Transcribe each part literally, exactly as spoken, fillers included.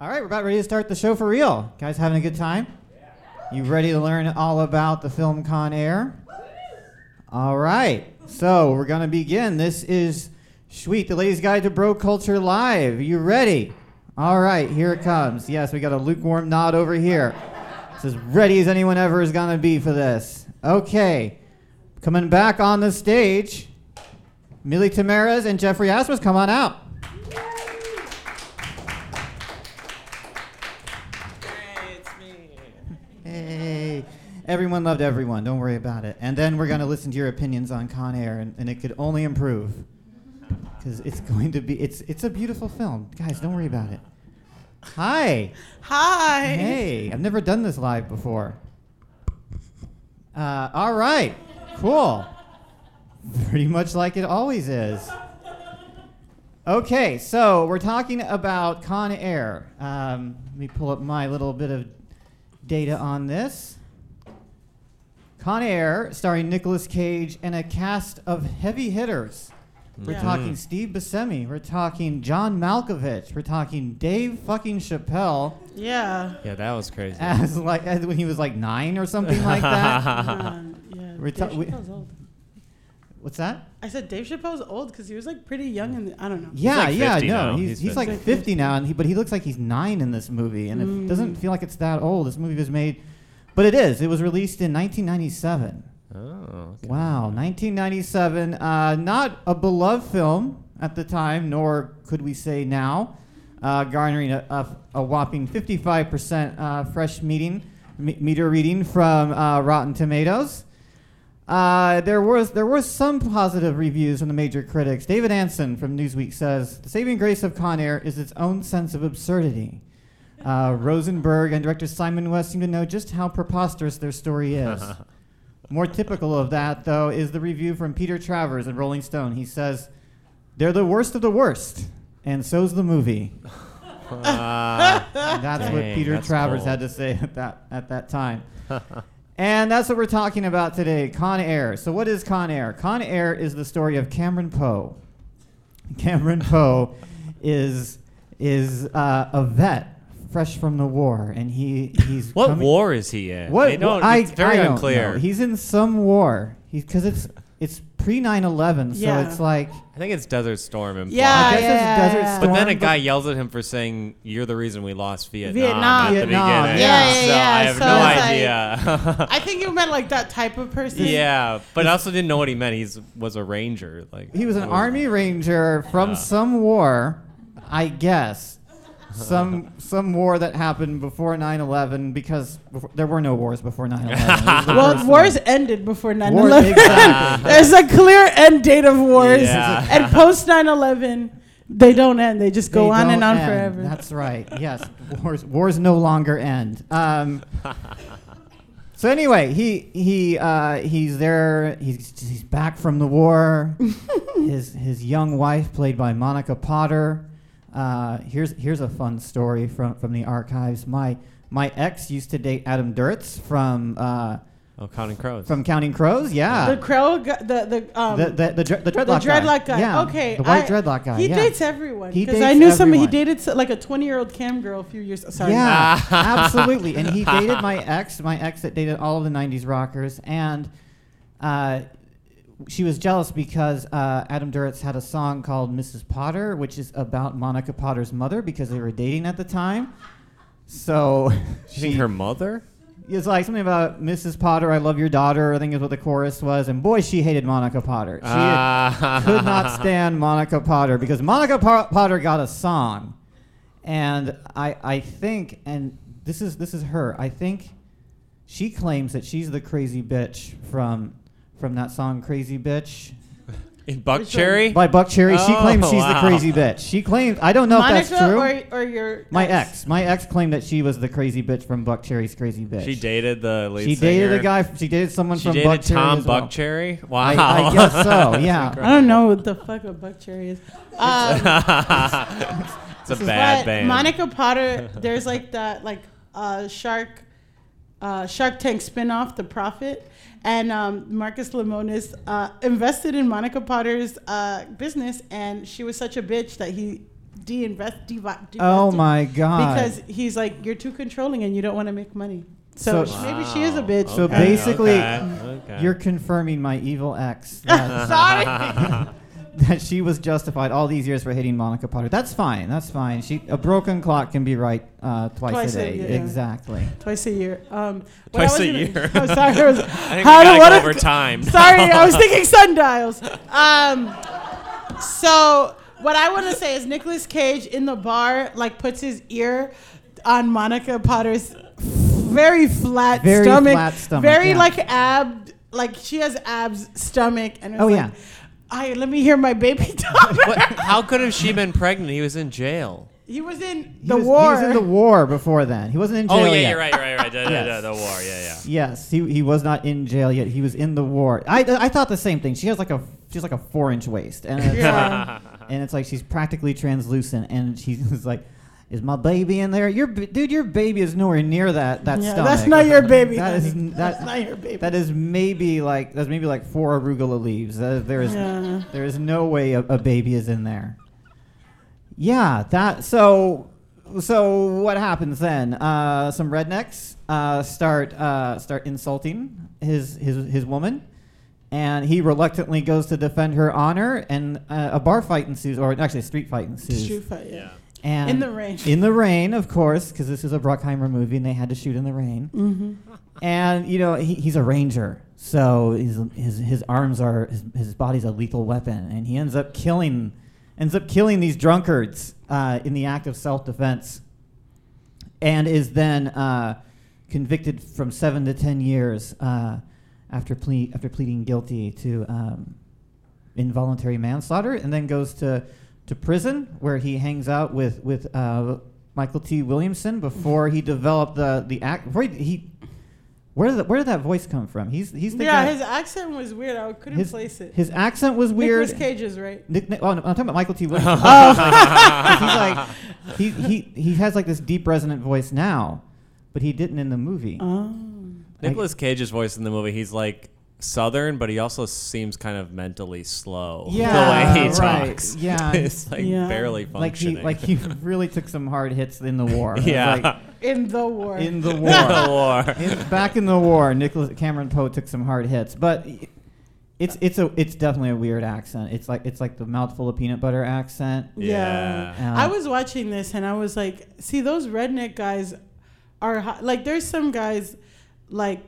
All right, we're about ready to start the show for real. Guys having a good time? You ready to learn all about the film Con Air? All right, so we're going to begin. This is Sweet, the Ladies' Guide to Bro Culture Live. You ready? All right, here it comes. Yes, we got a lukewarm nod over here. It's as ready as anyone ever is going to be for this. Okay, coming back on the stage, Millie Tamarez and Jeffrey Asmus, come on out. Everyone loved everyone. Don't worry about it. And then we're going to listen to your opinions on Con Air, and, and it could only improve because it's going to be. It's it's a beautiful film, guys. Don't worry about it. Hi. Hi. Hey, I've never done this live before. Uh, all right. Cool. Pretty much like it always is. Okay, so we're talking about Con Air. Um, let me pull up my little bit of data on this. Con Air, starring Nicolas Cage and a cast of heavy hitters. Yeah. We're talking Steve Buscemi. We're talking John Malkovich. We're talking Dave fucking Chappelle. Yeah. Yeah, that was crazy. As like as when he was like nine or something like that. uh, yeah. We're ta- Dave Chappelle's we, old. What's that? I said Dave Chappelle's old because he was like pretty young and I don't know. Yeah, like yeah, no, now. he's he's, he's like fifty, fifty now, and he, but he looks like he's nine in this movie, and mm. it doesn't feel like it's that old. This movie was made. But it is. It was released in nineteen ninety-seven. Oh. Okay. Wow, nineteen ninety-seven. Uh, not a beloved film at the time, nor could we say now, uh, garnering a, a, a whopping fifty-five percent uh, fresh meeting, me- meter reading from uh, Rotten Tomatoes. Uh, there was there were some positive reviews from the major critics. David Ansen from Newsweek says, "The saving grace of Con Air is its own sense of absurdity." Uh, Rosenberg and director Simon West seem to know just how preposterous their story is. More typical of that, though, is the review from Peter Travers in Rolling Stone. He says, "They're the worst of the worst, and so's the movie." Uh, that's dang, what Peter that's Travers cool. had to say at that at that time. And that's what we're talking about today, Con Air. So what is Con Air? Con Air is the story of Cameron Poe. Cameron Poe is is uh, a vet. Fresh from the war, and he, he's what coming. war is he in? What, I don't, I, it's very I don't unclear. Know. He's in some war. He's because it's it's pre nine eleven, yeah. So it's like I think it's Desert Storm. Implied. Yeah, I guess yeah, it's Desert yeah. Storm. But then a guy yells at him for saying, "You're the reason we lost Vietnam, Vietnam. at Vietnam. the beginning." Yeah, yeah, yeah. So yeah. I have so no idea. Like, I think you meant like that type of person. Yeah, but I also didn't know what he meant. He's was a ranger. Like he was an was Army like, Ranger from yeah. some war, I guess. Some some war that happened before nine eleven because before, there were no wars before nine eleven. Well, wars one. ended before nine eleven. War, exactly. There's a clear end date of wars. Yeah. And post nine eleven, They don't end. They just go they on and on end. forever. That's right. Yes. Wars, wars no longer end. Um, so anyway, he he uh, he's there. He's he's back from the war. his his young wife, played by Monica Potter. Uh, here's here's a fun story from, from the archives. My my ex used to date Adam Duritz from. Uh, Oh, Counting Crows. From Counting Crows, yeah. The crow, gu- the the um, the the, the, dre- the dreadlock, the dreadlock guy. guy. Yeah. Okay, the white I, dreadlock guy. He yeah. dates everyone. He dates I knew everyone. Somebody. He dated so, like a twenty-year-old cam girl a few years. Sorry. Yeah, absolutely. And he dated my ex, my ex that dated all of the nineties rockers, and uh, she was jealous because uh, Adam Duritz had a song called Missus Potter, which is about Monica Potter's mother because they were dating at the time. So. She think her mother. It's like something about Missus Potter, I love your daughter, I think is what the chorus was. And boy, she hated Monica Potter. She uh. could not stand Monica Potter because Monica po- Potter got a song. And I I think, and this is this is her, I think she claims that she's the crazy bitch from from that song Crazy Bitch. In Buckcherry? By Buckcherry. Oh, she claims she's wow. the crazy bitch. She claims... I don't know Monica if that's true. Monica or, or your... My ex. ex. My ex claimed that she was the crazy bitch from Buckcherry's Crazy Bitch. She dated the lead She singer. dated a guy... She dated someone she from dated Buckcherry She dated Tom Buckcherry? Well. Wow. I, I guess so, yeah. I don't know what the fuck a Buckcherry is. Um, it's, it's, it's a bad band. Monica Potter, there's like that like uh, shark, uh, Shark Tank spinoff, The Prophet... And um, Marcus Lemonis uh, invested in Monica Potter's uh, business, and she was such a bitch that he de-invest, de-invest, de-invested. Oh my God! Because he's like, you're too controlling, and you don't want to make money. So, so wow. maybe she is a bitch. Okay, so basically, okay, okay. you're confirming my evil ex. Sorry. That she was justified all these years for hating Monica Potter. That's fine. That's fine. She a broken clock can be right uh, twice, twice a day. A, yeah. Exactly. Twice a year. Um, twice a gonna, year. I'm oh, sorry. I, was, I think how we gotta go over time. Sorry, I was thinking sundials. Um, so what I want to say is Nicolas Cage in the bar like puts his ear on Monica Potter's very flat very stomach. Very flat stomach. Very yeah. like ab. Like she has abs, stomach, and it's oh like, yeah. I let me hear my baby daughter. What, how could have she been pregnant? He was in jail. He was in the he was, war. He was in the war before then. He wasn't in jail. Oh yeah, yet. you're right, you're right, you're right. Da, yes. da, da, the war. Yeah, yeah. Yes, he he was not in jail yet. He was in the war. I I thought the same thing. She has like a she's like a four inch waist, and it's, yeah. like, and it's like she's practically translucent, and she's like. Is my baby in there? Your b- dude, your baby is nowhere near that that yeah, stomach. That's not your baby. That is that, that's not your baby. That is maybe like that's maybe like four arugula leaves. That, there is yeah. there is no way a, a baby is in there. Yeah, that. So so what happens then? Uh, some rednecks uh, start uh, start insulting his his his woman. And he reluctantly goes to defend her honor, and uh, a bar fight ensues, or actually a street fight ensues. Street fight, yeah. yeah. And in the rain. In the rain, of course, because this is a Bruckheimer movie, and they had to shoot in the rain. Mm-hmm. And you know, he, he's a ranger, so his his his arms are his, his body's a lethal weapon, and he ends up killing ends up killing these drunkards uh, in the act of self-defense, and is then uh, convicted from seven to ten years uh, after ple- after pleading guilty to um, involuntary manslaughter, and then goes to. to prison, where he hangs out with with uh, Mykelti Williamson before he developed the the act. Before he, he where did the, where did that voice come from? He's he's the yeah. Guy. His accent was weird. I couldn't his, place it. His accent was weird. Nicolas Cage is right. Nick, Nick, oh, no, I'm talking about Mykelti Williamson. Oh. He's like he he he has like this deep resonant voice now, but he didn't in the movie. Oh. Nicolas Cage's voice in the movie. He's like. Southern, but he also seems kind of mentally slow. Yeah, the way he right. talks. Yeah, it's like yeah. barely functioning. Like he, like he really took some hard hits in the war. yeah, like in the war. In the war. in the war. In, back in the war, Nicholas Cameron Poe took some hard hits, but it's it's a it's definitely a weird accent. It's like it's like the mouthful of peanut butter accent. Yeah, yeah. Uh, I was watching this and I was like, see, those redneck guys are hot. Like. There's some guys like.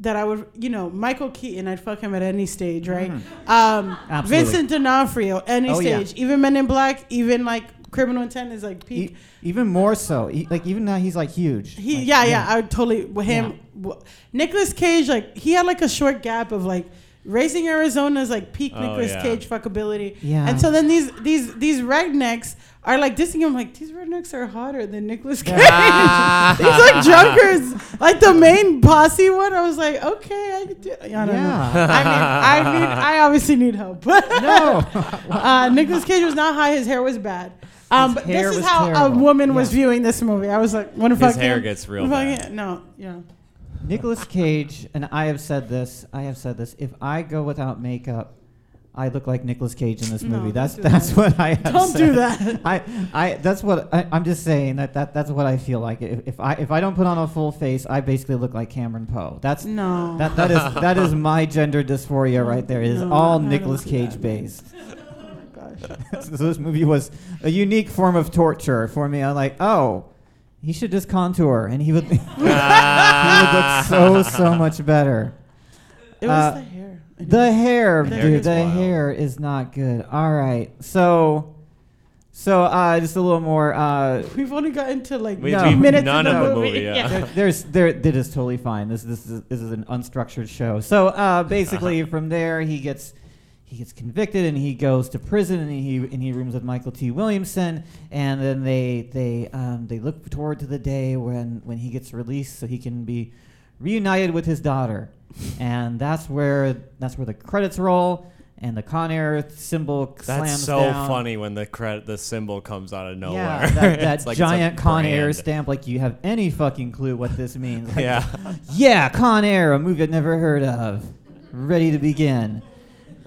That I would, you know, Michael Keaton, I'd fuck him at any stage, right? Mm-hmm. Um, Absolutely. Vincent D'Onofrio, any oh, stage. Yeah. Even Men in Black, even like Criminal Intent is like peak. E- even more so. E- like even now he's like huge. He, like, yeah, yeah, yeah, I would totally, him, yeah. w- Nicolas Cage, like he had like a short gap of like Raising Arizona is like peak oh, Nicolas yeah. Cage fuckability. Yeah. And so then these these these rednecks are like dissing him. Like, these rednecks are hotter than Nicolas Cage. Ah. He's like drunkards. Like the main posse one. I was like, okay, I could do. I don't yeah. know. I mean, I mean, I obviously need help. no. uh, Nicolas Cage was not high. His hair was bad. Um, but this is how terrible. a woman yeah. was viewing this movie. I was like, what if his I hair can, gets real bad? Can, no, yeah. Nicolas Cage, and I have said this. I have said this. If I go without makeup, I look like Nicolas Cage in this movie. No, that's that's that. what I have don't said. Don't do that. I, I that's what I, I'm just saying that, that that's what I feel like. If, if I if I don't put on a full face, I basically look like Cameron Poe. That's no. That that is that is my gender dysphoria right there. It is no, all Nicolas Cage based. Oh my gosh. So this movie was a unique form of torture for me. I'm like, oh. He should just contour, and he would, he would look so, so much better. It was uh, the hair. It the hair, dude. The hair, the hair is not good. All right. So, so uh, just a little more. Uh, We've only gotten to, like, no, minutes none of the, of the movie. movie yeah. there, there's, there, that is totally fine. This, this, is, this is an unstructured show. So, uh, basically, from there, he gets... He gets convicted and he goes to prison and he and he rooms with Mykelti Williamson, and then they they um, they look toward to the day when, when he gets released so he can be reunited with his daughter, and that's where that's where the credits roll and the Con Air symbol slams down. That's so funny when the credit the symbol comes out of nowhere. Yeah, that, that like giant Con Air stamp. Like, you have any fucking clue what this means? Like, yeah, yeah, Con Air, a movie I've never heard of. Ready to begin.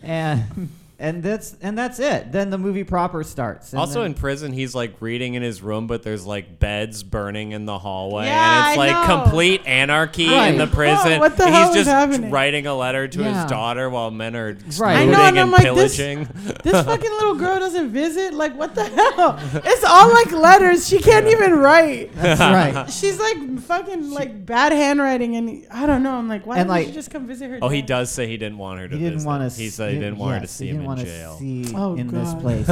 And and that's and that's it. Then the movie proper starts. And also in prison, he's like reading in his room, but there's like beds burning in the hallway, yeah, and it's I like know. complete anarchy right. in the prison. Oh, what the hell he's just happening? writing a letter to yeah. his daughter while men are right. looting and, and like, pillaging. This, this fucking little girl doesn't visit. Like, what the hell? It's all like letters. She can't even write. That's right. She's like fucking like bad handwriting, and I don't know. I'm like, why didn't like, she just come visit her? Oh, dad? He does say he didn't want her to. He didn't want to. He said he didn't want her to see him. Want to see oh, in God. this place.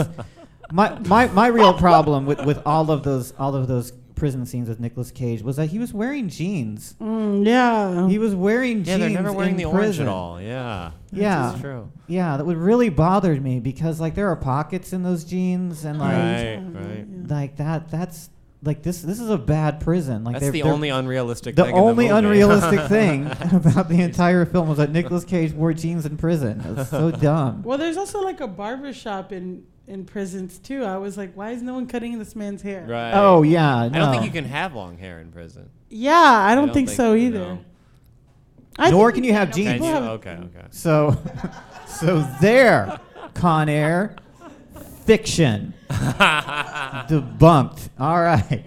my my my real problem with, with all of those all of those prison scenes with Nicolas Cage was that he was wearing jeans. Mm, yeah, he was wearing yeah, jeans. Yeah, they're never wearing the orange at all. Yeah, yeah, that's true. Yeah, that would really bothered me because like there are pockets in those jeans and like right, right. like that that's. Like this, this is a bad prison. Like that's the only unrealistic. The thing only in the movie. unrealistic thing about the entire film was that Nicolas Cage wore jeans in prison. That's so dumb. Well, there's also like a barbershop in in prisons too. I was like, why is no one cutting this man's hair? Right. Oh yeah. No. I don't think you can have long hair in prison. Yeah, I don't, I don't think, think so either. You know. I Nor can you have jeans. You, okay, okay. So, so there, Con Air. Fiction. Debunked. All right.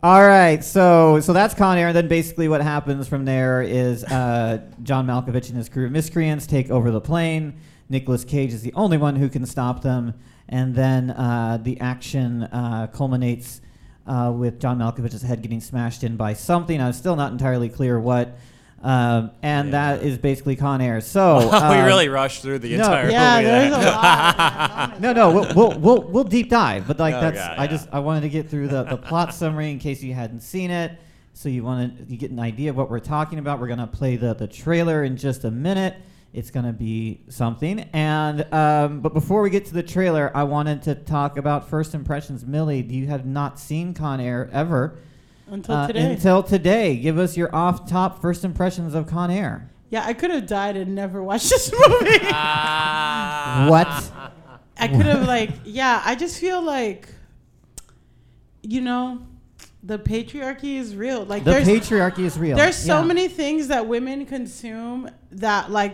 All right. So so that's Con Air. And then basically what happens from there is uh, John Malkovich and his crew of miscreants take over the plane. Nicolas Cage is the only one who can stop them. And then uh, the action uh, culminates uh, with John Malkovich's head getting smashed in by something. I'm still not entirely clear what. Um, and yeah. that is basically Con Air. So um, we really rushed through the no, entire yeah, movie. There's there. a lot. no, no, we'll, we'll we'll we'll deep dive, but like oh, that's God, I yeah. just I wanted to get through the, the plot summary in case you hadn't seen it, so you want to you get an idea of what we're talking about. We're gonna play the the trailer in just a minute. It's gonna be something. And um, but before we get to the trailer, I wanted to talk about first impressions. Millie, you have not seen Con Air ever. Until uh, today. Until today. Give us your off-top first impressions of Con Air. Yeah, I could have died and never watched this movie. Ah. What? I could have, like, yeah, I just feel like, you know, the patriarchy is real. Like, The patriarchy is real. There's so yeah. many things that women consume that, like,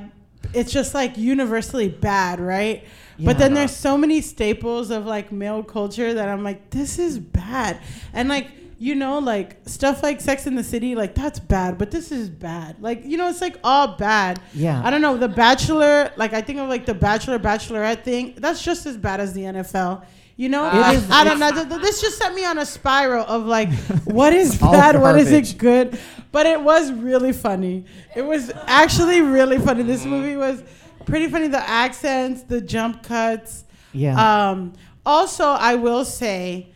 it's just, like, universally bad, right? Yeah. But then there's so many staples of, like, male culture that I'm like, this is bad. And, like, you know, like, stuff like Sex in the City, like, that's bad, but this is bad. Like, you know, it's, like, all bad. Yeah. I don't know. The Bachelor, like, I think of, like, the Bachelor, Bachelorette thing. That's just as bad as the N F L. You know? Uh, is, I don't know. This just set me on a spiral of, like, what is bad? What is it good? But it was really funny. It was actually really funny. This movie was pretty funny. The accents, the jump cuts. Yeah. Um, also, I will say...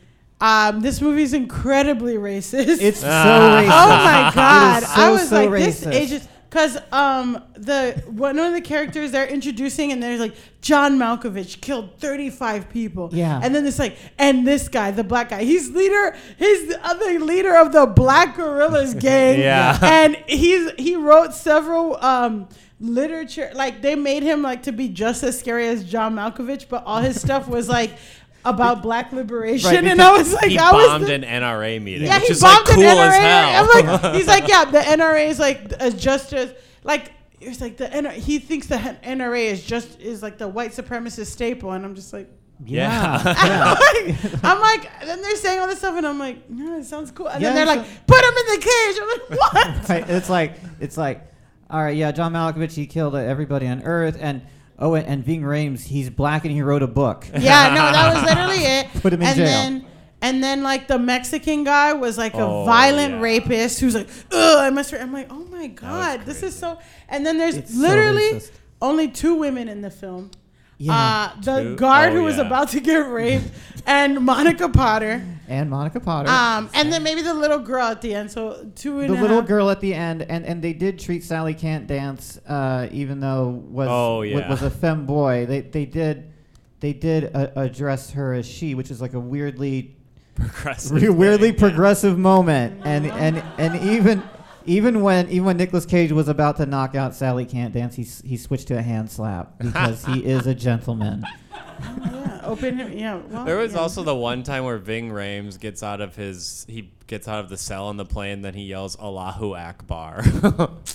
Um, this movie is incredibly racist. It's so racist. Oh my God. So, I was so like, racist. this ages. Because um, the one of the characters they're introducing, and there's like, John Malkovich killed thirty-five people. Yeah. And then it's like, and this guy, the black guy, he's leader, he's the other leader of the Black Guerrillas gang. Yeah. And he's he wrote several um, literature, like they made him like to be just as scary as John Malkovich, but all his stuff was like, about black liberation, right, and I was like, he I bombed was the, an N R A meeting. Yeah, which he is bombed like cool an N R A. As hell. I'm like, he's like, yeah, the N R A is like as just as like it's like the N R A, he thinks the N R A is just is like the white supremacist staple, and I'm just like, yeah. yeah. I'm, like, I'm like, then they're saying all this stuff, and I'm like, no, it sounds cool, and yeah, then they're like, so- put him in the cage. I'm like, what? Right. It's like, it's like, all right, yeah, John Malkovich, he killed everybody on Earth, and. Oh, and, and Ving Rhames, he's black and he wrote a book. Yeah, no, that was literally it. Put him in and jail. Then, and then, like, the Mexican guy was, like, oh, a violent yeah. rapist who's like, ugh, I must... Ra-. I'm like, oh, my God, this is so... And then there's it's literally so only two women in the film. Yeah. Uh, the two? guard oh, who yeah. was about to get raped and Monica Potter. And Monica Potter. Um, and then maybe the little girl at the end. So two and the a little half. girl at the end, and, and they did treat Sally Can't Dance, uh, even though was oh, yeah. was a femboy. They they did they did uh, address her as she, which is like a weirdly progressive, re- weirdly thing, progressive yeah. moment, and and and even. Even when even when Nicolas Cage was about to knock out Sally Can't Dance, he he switched to a hand slap because he is a gentleman. Oh, yeah, open him. Yeah. Well, there was yeah. also the one time where Ving Rhames gets out of his he gets out of the cell on the plane, then he yells "Allahu Akbar."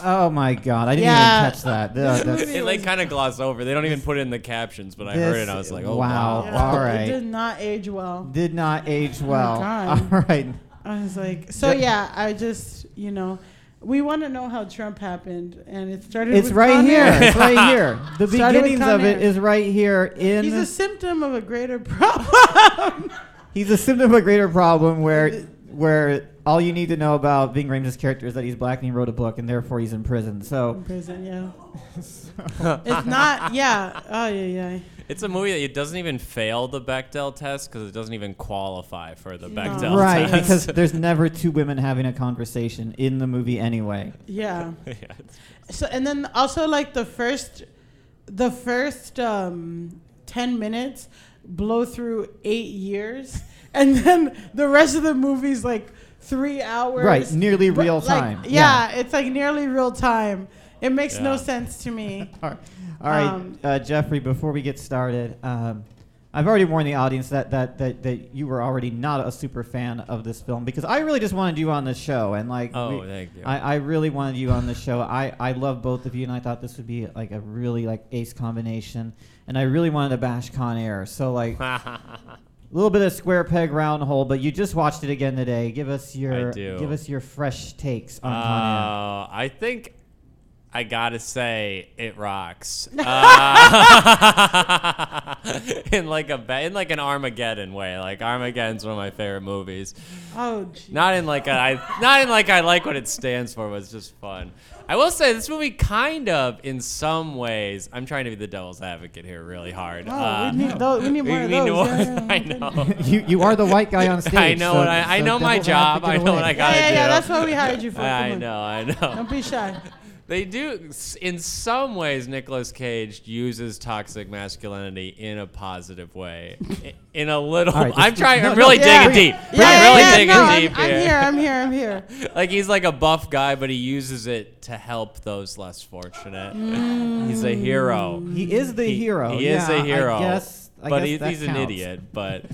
Oh my God, I didn't yeah. even catch that. This it like kind of glossed over. They don't even put it in the captions, but I heard it and I was like, "Oh wow, wow. Yeah. all right." It did not age well. Did not age well. Oh my God. All right. I was like, so yeah, I just you know. We want to know how Trump happened, and it started it's with right Con Air. It's right here. It's right here. The beginnings of it is right here. In He's a symptom of a greater problem. He's a symptom of a greater problem where where all you need to know about Ving Rhames' character is that he's black and he wrote a book, and therefore he's in prison. So in prison, yeah. So. It's not, yeah. Oh, yeah, yeah. It's a movie that it doesn't even fail the Bechdel test because it doesn't even qualify for the no. Bechdel right, test. Right, because there's never two women having a conversation in the movie anyway. Yeah. yeah. So and then also like the first, the first um, ten minutes blow through eight years, and then the rest of the movie's like three hours. Right, nearly but real time. Like, yeah, yeah, it's like nearly real time. It makes yeah. no sense to me. All right, All right. Um, uh, Jeffrey, before we get started, um, I've already warned the audience that, that that that you were already not a super fan of this film because I really just wanted you on the show. And like, oh, we, thank you. I, I really wanted you on the show. I, I love both of you, and I thought this would be like a really like ace combination. And I really wanted to bash Con Air. So like, a little bit of square peg round hole, but you just watched it again today. Give us your I do. give us your fresh takes on uh, Con Air. I think. I gotta say, it rocks. Uh, in like a in like an Armageddon way. Like Armageddon's one of my favorite movies. Oh, geez. Not in like a, I not in like I like what it stands for, but it's just fun. I will say this movie kind of, in some ways, I'm trying to be the devil's advocate here really hard. Oh, uh, we, need those, we need more we need of those. Yeah, yeah, yeah. I know. you, you are the white guy on stage. I know, so, I, so I know my job. I know away. what I gotta yeah, yeah, do. Yeah, that's what we hired you for. I know, I know. Don't be shy. They do, in some ways, Nicolas Cage uses toxic masculinity in a positive way. In a little, right, I'm trying, no, I'm really no, digging yeah. deep. Yeah, yeah, I'm really yeah, digging no, deep I'm, here. I'm here, I'm here, I'm here. Like he's like a buff guy, but he uses it to help those less fortunate. Mm. He's a hero. He is the he, hero. He is yeah, a hero. I guess, I but guess he, that he's counts. an idiot, but...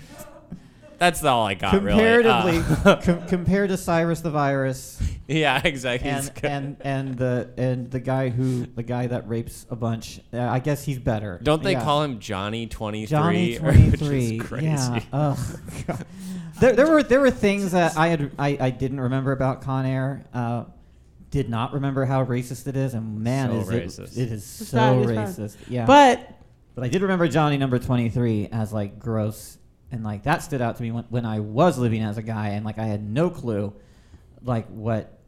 That's all I got, Comparatively, really. Uh. com- compared to Cyrus the Virus. Yeah, exactly. And, and and the and the guy who the guy that rapes a bunch. Uh, I guess he's better. Don't they yeah. call him Johnny Twenty Three? Johnny Twenty Three. Crazy. Yeah. Oh, God. There there were there were things that I had I, I didn't remember about Con Air. Uh, did not remember how racist it is, and man, so is racist. It, it is so racist. Yeah. But but I did remember Johnny Number Twenty Three as like gross. And like that stood out to me when, when I was living as a guy, and like I had no clue, like what,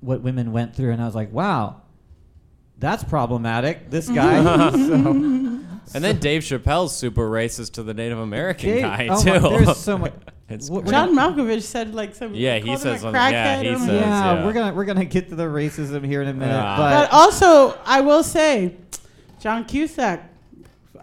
what women went through, and I was like, wow, that's problematic. This guy. so, and then Dave Chappelle's super racist to the Native American Dave, guy oh too. My, there's so much. It's what, John Malkovich said like some. Yeah, he says something. Yeah, he says, yeah, yeah, we're gonna we're gonna get to the racism here in a minute. Uh, but, but also, I will say, John Cusack,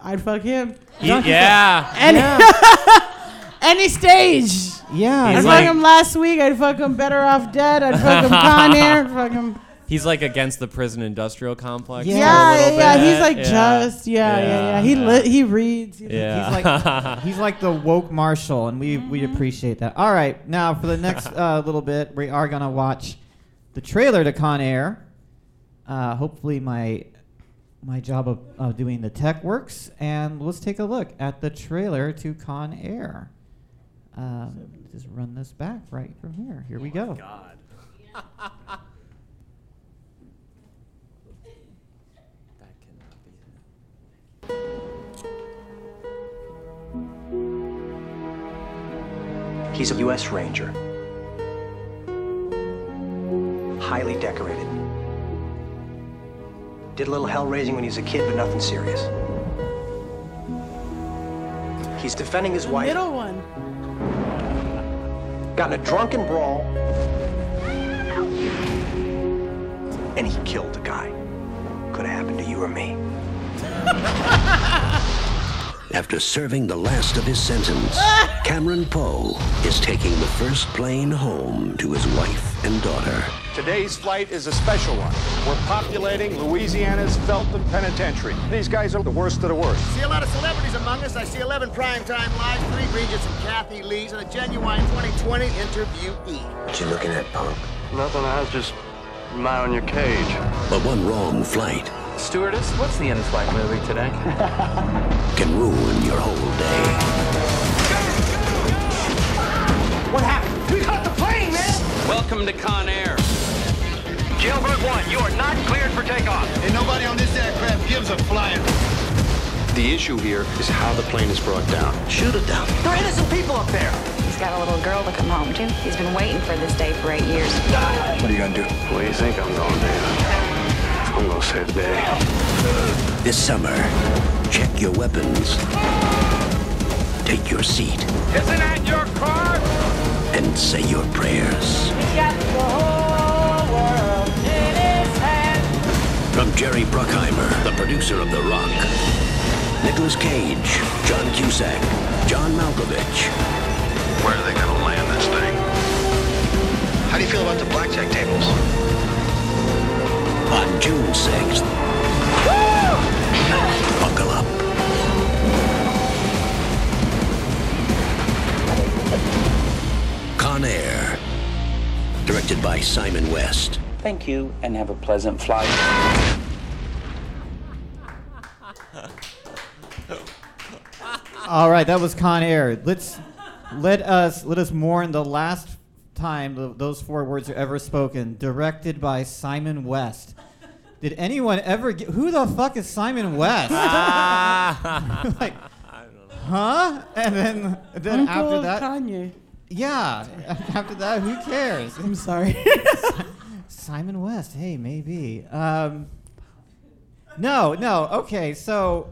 I'd fuck him. He, yeah, any, yeah. any stage. Yeah, I'd like, fuck him last week. I'd fuck him better off dead. I'd fuck him Con Air. I'd fuck him. He's like against the prison industrial complex. Yeah, yeah, yeah, yeah. He's like yeah. just, yeah, yeah, yeah. yeah. He yeah. Li- he reads. He yeah. He's like he's like the woke marshal, and we, mm-hmm. we appreciate that. All right, now for the next uh, little bit, we are gonna watch the trailer to Con Air. Uh, hopefully, my my job of, of doing the tech works, and let's take a look at the trailer to Con Air. Um, just run this back right from here. Here oh we go. My God. He's a U S Ranger, highly decorated. Did a little hell raising when he was a kid, but nothing serious. He's defending his wife. Middle one. Got in a drunken brawl, and he killed a guy. Could have happened to you or me. After serving the last of his sentence, Cameron Poe is taking the first plane home to his wife and daughter. Today's flight is a special one. We're populating Louisiana's Felton Penitentiary. These guys are the worst of the worst. I see a lot of celebrities among us. I see eleven primetime lives, three Regents and Kathy Lees, and a genuine twenty twenty interviewee. What you looking at, punk? Nothing. I was just my on your cage. But one wrong flight. Stewardess, what's the in-flight movie today? Can ruin your whole day. Go, go, go! What happened? We caught the plane, man! Welcome to Con Air. Jailbird one, you are not cleared for takeoff. And nobody on this aircraft gives a flying. The issue here is how the plane is brought down. Shoot it down. There are innocent people up there. He's got a little girl to come home to. He's been waiting for this day for eight years. What are you gonna do? What do you think I'm going to do? I'm gonna save the day. This summer, check your weapons. Take your seat. Isn't that your car? And say your prayers. He's got the whole world in his hand. From Jerry Bruckheimer, the producer of The Rock, Nicolas Cage, John Cusack, John Malkovich. Where are they gonna land this thing? How do you feel about the blackjack tables? On June sixth, woo! Buckle up. Con Air, directed by Simon West. Thank you, and have a pleasant flight. All right, that was Con Air. Let's let us let us mourn the last time th- those four words are ever spoken. Directed by Simon West. Did anyone ever get... Who the fuck is Simon West? Like, I don't know. Huh? And then, then Uncle after that... Kanye. Yeah. After that, who cares? I'm sorry. Simon West. Hey, maybe. Um, no, no. Okay, so...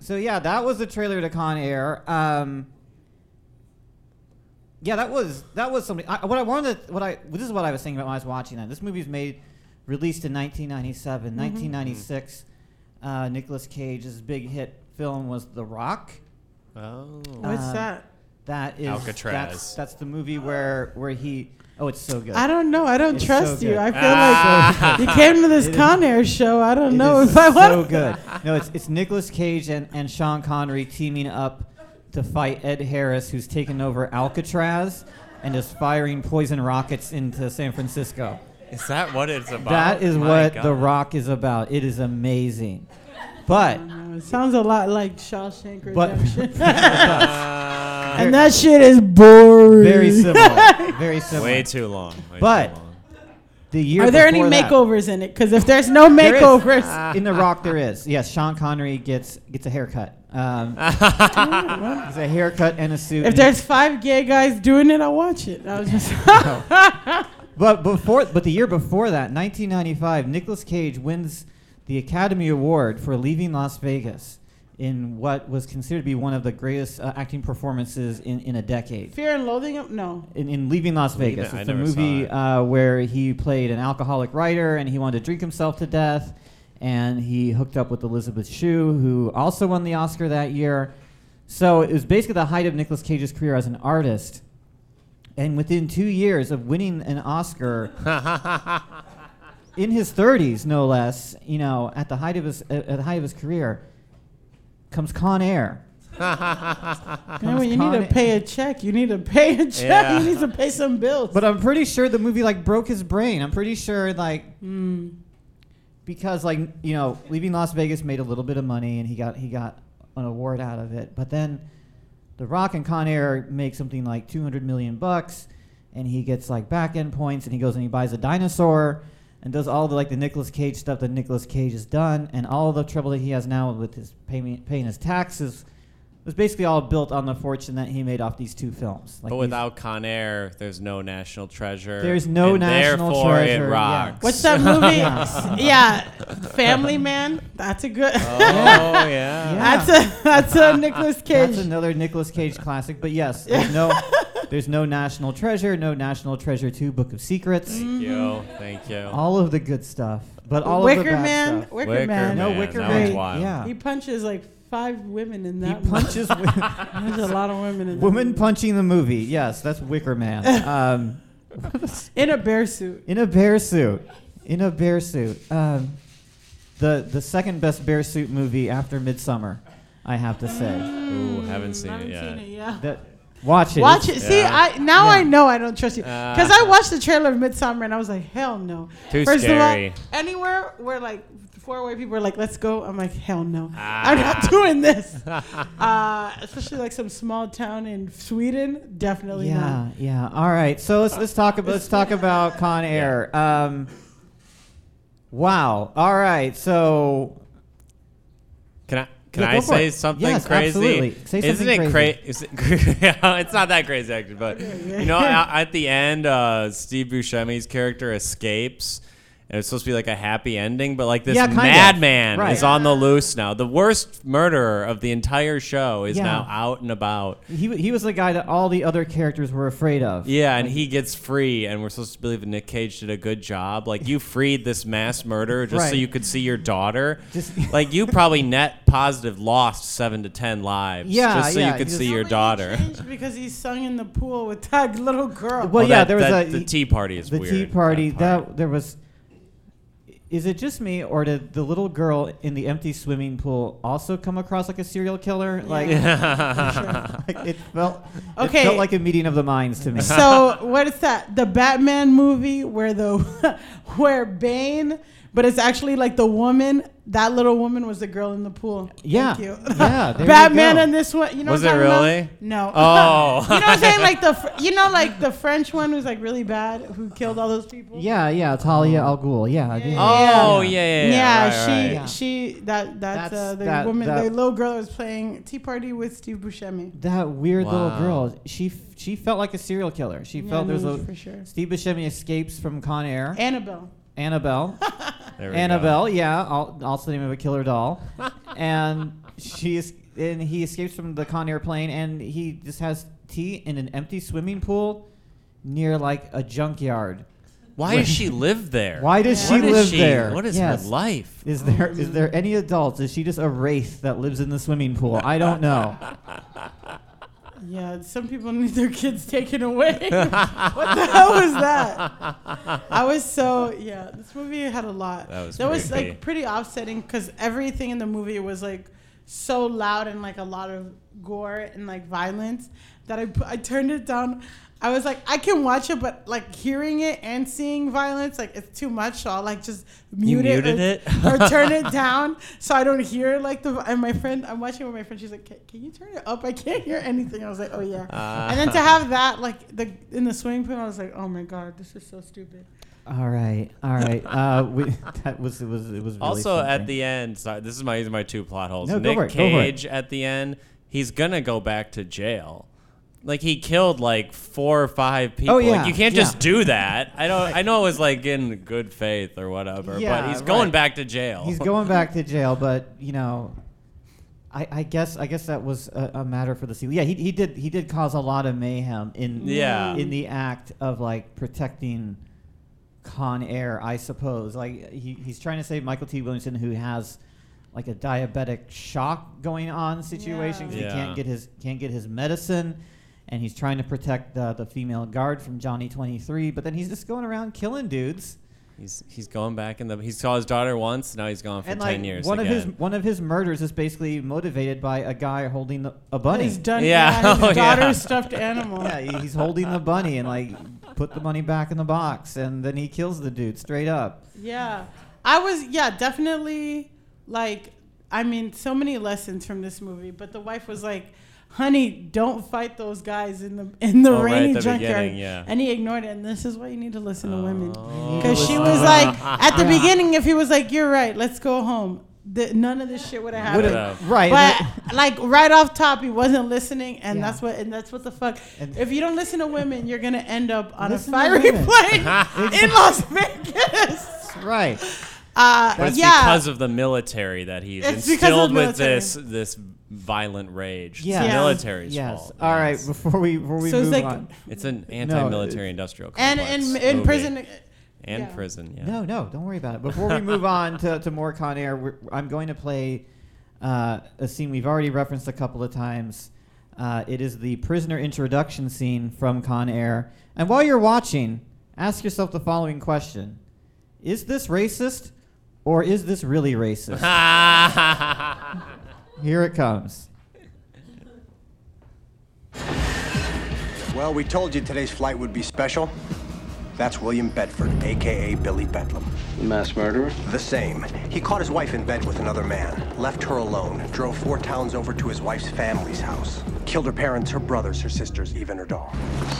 So, yeah, that was the trailer to Con Air. Um... Yeah, that was that was something. I, what I wanted, to, what I this is what I was thinking about when I was watching that. This movie was made, released in nineteen ninety-seven, mm-hmm. nineteen ninety-six. Uh, Nicolas Cage's big hit film was The Rock. Oh, uh, what's that? That is Alcatraz. That's, that's the movie where where he. Oh, it's so good. I don't know. I don't it's trust so you. I feel ah. like you came to this Con Air show. I don't it know is if I want. So good. No, it's it's Nicolas Cage and, and Sean Connery teaming up to fight Ed Harris, who's taken over Alcatraz and is firing poison rockets into San Francisco. Is that what it's about? That is My what God. The Rock is about. It is amazing. But... It sounds a lot like Shawshank Redemption. But, uh, and that shit is boring. Very similar. Very similar. Way too long. Way but... Too long. The year Are there any makeovers that, in it? Because if there's no makeovers... There in The Rock, there is. Yes, Sean Connery gets gets a haircut. Um, it's a haircut and a suit. If there's five gay guys doing it, I'll watch it. I was just no. But before, but the year before that, nineteen ninety-five, Nicolas Cage wins the Academy Award for Leaving Las Vegas. in what was considered to be one of the greatest uh, acting performances in, in a decade. Fear and Loathing? No. In, in Leaving Las Vegas. Leaving, it's I a movie it. uh, where he played an alcoholic writer, and he wanted to drink himself to death, and he hooked up with Elizabeth Shue, who also won the Oscar that year. So it was basically the height of Nicolas Cage's career as an artist. And within two years of winning an Oscar, in his thirties, no less, you know, at the height of his at the height of his career, comes Con Air. comes Man, you Con need to pay a check. You need to pay a check. Yeah. You need to pay some bills. But I'm pretty sure the movie like broke his brain. I'm pretty sure like mm. because like you know, Leaving Las Vegas made a little bit of money, and he got he got an award out of it. But then The Rock and Con Air make something like two hundred million bucks, and he gets like back end points, and he goes and he buys a dinosaur and does all the like the Nicolas Cage stuff that Nicolas Cage has done, and all the trouble that he has now with his paying paying his taxes was basically all built on the fortune that he made off these two films. Like but without Con Air, there's no National Treasure. There's no and National therefore Treasure. It rocks. Yeah. What's that movie? yeah. yeah, Family Man. That's a good. Oh yeah. yeah. That's a that's a Nicolas Cage. That's another Nicolas Cage classic. But yes, there's no there's no National Treasure, no National Treasure two, Book of Secrets. Thank you, thank you. All of the good stuff, but all Wicker of the bad Man, stuff. Wicker, Wicker Man. Man. No Wicker that Man. Wild. Yeah. He punches like. Five women in that. He punches. Wi- There's a lot of women in. Woman that punching the movie. Yes, that's Wicker Man. Um, in a bear suit. In a bear suit. In a bear suit. Um, the the second best bear suit movie after Midsommar, I have to say. Ooh, haven't seen haven't it yet. Seen it, yeah. That, watch it. Watch it. Yeah. See, I now yeah. I know I don't trust you because uh, I watched the trailer of Midsommar and I was like, hell no. Too First scary. Of all, anywhere where like. Four way people are like, let's go. I'm like, hell no. Ah. I'm not doing this. uh, especially like some small town in Sweden. Definitely yeah, not. Yeah, yeah. All right. So let's let's talk about let's talk about Con Air. Um, wow. All right. So can I can yeah, I say it. something yes, crazy? Absolutely. Say something Isn't it crazy. Cra- is it cra- it's not that crazy actually, but you know, at the end, uh, Steve Buscemi's character escapes. And it's supposed to be like a happy ending, but like this yeah, madman right. is on the loose now. The worst murderer of the entire show is yeah. now out and about. He he was the guy that all the other characters were afraid of. Yeah, like, and he gets free, and we're supposed to believe that Nick Cage did a good job. Like, you freed this mass murderer just right. so you could see your daughter. Just, like, you probably net positive lost seven to ten lives yeah, just so yeah. you could see your daughter. Because he sung in the pool with that little girl. Well, well yeah, that, there was that, a... The tea party is the weird. The tea party, that, part. that there was... Is it just me, or did the little girl in the empty swimming pool also come across like a serial killer? Like, yeah. like it felt okay. It felt like a meeting of the minds to me. So what is that? The Batman movie where the where Bane, but it's actually like the woman. That little woman was the girl in the pool. Yeah. Thank you. Yeah. There Batman you go. And this one. You know was it really? About? No. Oh. You know what I'm saying? Like the, fr- you know, like the French one who's like really bad, who killed all those people. Yeah, yeah, Talia Al Ghul. Yeah. yeah, yeah. Oh, yeah, yeah. Yeah, yeah. yeah right, she, right. she, she. That, that's, that's uh, the that, woman, that, the little girl that was playing Tea Party with Steve Buscemi. That weird wow. little girl. She, she felt like a serial killer. She yeah, felt there's a. For sure. Steve Buscemi escapes from Con Air. Annabelle. Annabelle, Annabelle, go. yeah, also the name of a killer doll, and she's and he escapes from the Con Air plane, and he just has tea in an empty swimming pool near like a junkyard. Why does she live there? Why does yeah. she what live she, there? What is yes. her life? Is there is there any adults? Is she just a wraith that lives in the swimming pool? I don't know. Yeah, some people need their kids taken away. What the hell was that? I was so, yeah, this movie had a lot. That was, that was like pretty offsetting because everything in the movie was like so loud and like a lot of gore and like violence that I, I turned it down. I was like, I can watch it, but like hearing it and seeing violence, like it's too much. So I'll like just mute you it, muted or, it? or turn it down so I don't hear like the. And my friend, I'm watching with my friend. She's like, can, can you turn it up? I can't hear anything. I was like, oh yeah. Uh, and then to have that like the in the swimming pool, I was like, oh my god, this is so stupid. All right, all right. Uh, we that was it was it was really also something. At the end. Sorry, this is my these are my two plot holes. No, Nick go for it, Cage go for it. At the end, he's gonna go back to jail. Like he killed like four or five people. Oh, yeah. Like you can't yeah. just do that. I don't. I know it was like in good faith or whatever. Yeah, but he's going right. back to jail. He's going back to jail, but you know, I, I guess I guess that was a, a matter for the sequel. Yeah, he he did he did cause a lot of mayhem in yeah. in the act of like protecting Con Air, I suppose. Like he, he's trying to save Mykelti Williamson, who has like a diabetic shock going on situation. Yeah. Yeah. He can't get his can't get his medicine, and he's trying to protect the the female guard from Johnny Twenty Three. But then he's just going around killing dudes. He's he's going back in the. He saw his daughter once. Now he's gone for and ten like, years. One again. of his one of his murders is basically motivated by a guy holding the, a bunny. He's done. Yeah, yeah his oh, daughter's yeah. stuffed animal. Yeah, he's holding the bunny and like put the bunny back in the box, and then he kills the dude straight up. Yeah, I was yeah definitely like I mean so many lessons from this movie, but the wife was like, honey, don't fight those guys in the in the oh, rainy right junkyard. Yeah. And he ignored it. And this is why you need to listen to women. Because she was like, at the yeah. beginning, if he was like, you're right, let's go home. The, none of this shit would have happened. Would've. Right. But like right off top, he wasn't listening. And yeah. that's what and that's what the fuck. And if you don't listen to women, you're going to end up on listen a fiery plane in Las Vegas. Right. Uh, That's yeah. because of the military that he's it's instilled with this this violent rage. Yes. It's the military's yes. fault. All yes. right, before we before we so move it's like, on, it's an anti-military no, industrial complex and in, in prison and yeah. prison. Yeah. No, no, don't worry about it. Before we move on to to more Con Air, we're, I'm going to play uh, a scene we've already referenced a couple of times. Uh, it is the prisoner introduction scene from Con Air. And while you're watching, ask yourself the following question: is this racist? Or is this really racist? Here it comes. Well, we told you today's flight would be special. That's William Bedford, a k a. Billy Bedlam. The mass murderer? The same. He caught his wife in bed with another man, left her alone, drove four towns over to his wife's family's house, killed her parents, her brothers, her sisters, even her dog.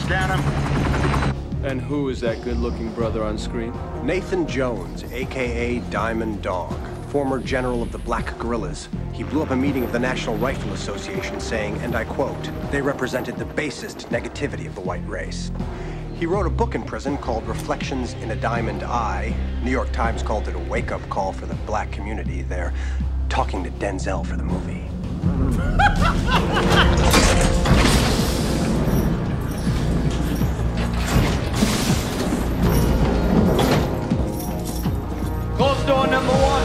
Scan him. And who is that good-looking brother on screen? Nathan Jones, a k a. Diamond Dog, former general of the Black Guerrillas. He blew up a meeting of the National Rifle Association saying, and I quote, they represented the basest negativity of the white race. He wrote a book in prison called Reflections in a Diamond Eye. New York Times called it a wake-up call for the black community. They're talking to Denzel for the movie. Door number one.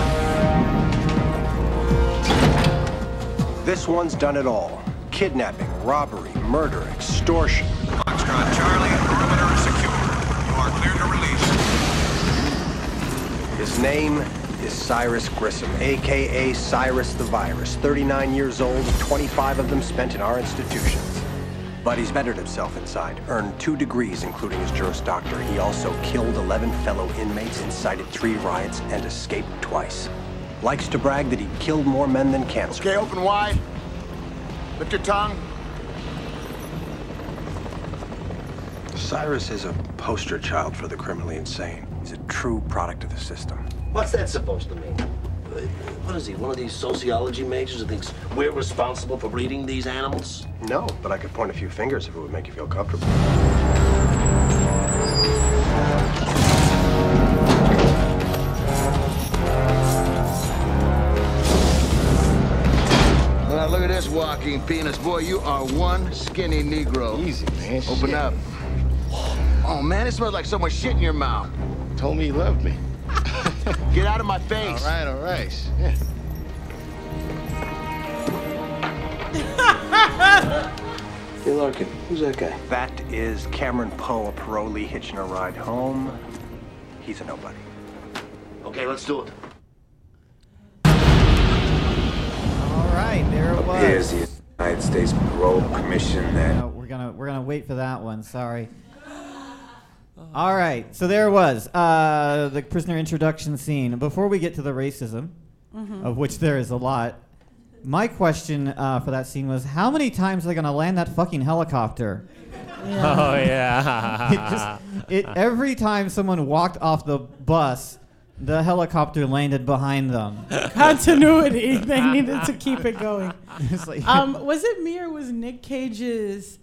This one's done it all. Kidnapping, robbery, murder, extortion. Foxtrot Charlie, perimeter is secure. You are cleared to release. His name is Cyrus Grissom, a k a. Cyrus the Virus. thirty-nine years old, twenty-five of them spent in our institutions. But he's bettered himself inside, earned two degrees, including his Juris Doctor. He also killed eleven fellow inmates, incited three riots, and escaped twice. Likes to brag that he killed more men than cancer. Okay, open wide. Lift your tongue. Cyrus is a poster child for the criminally insane. He's a true product of the system. What's that supposed to mean? What is he, one of these sociology majors who thinks we're responsible for breeding these animals? No, but I could point a few fingers if it would make you feel comfortable. Well, now look at this walking penis. Boy, you are one skinny Negro. Easy, man. Open shit. up. Oh, man, it smells like so much shit in your mouth. Told me you loved me. Get out of my face. All right, all right. Yeah. Hey, Larkin, who's that guy? That is Cameron Poe, a parolee hitching a ride home. He's a nobody. Okay, let's do it. All right, there it was. Here's the United States Parole Commission that... No, we're gonna, we're gonna wait for that one, sorry. All right, so there was uh, the prisoner introduction scene. Before we get to the racism, mm-hmm. of which there is a lot, my question uh, for that scene was, how many times are they going to land that fucking helicopter? Yeah. Oh, yeah. it just, it, every time someone walked off the bus, the helicopter landed behind them. Continuity. They needed to keep it going. It's like, um, was it me or was Nick Cage's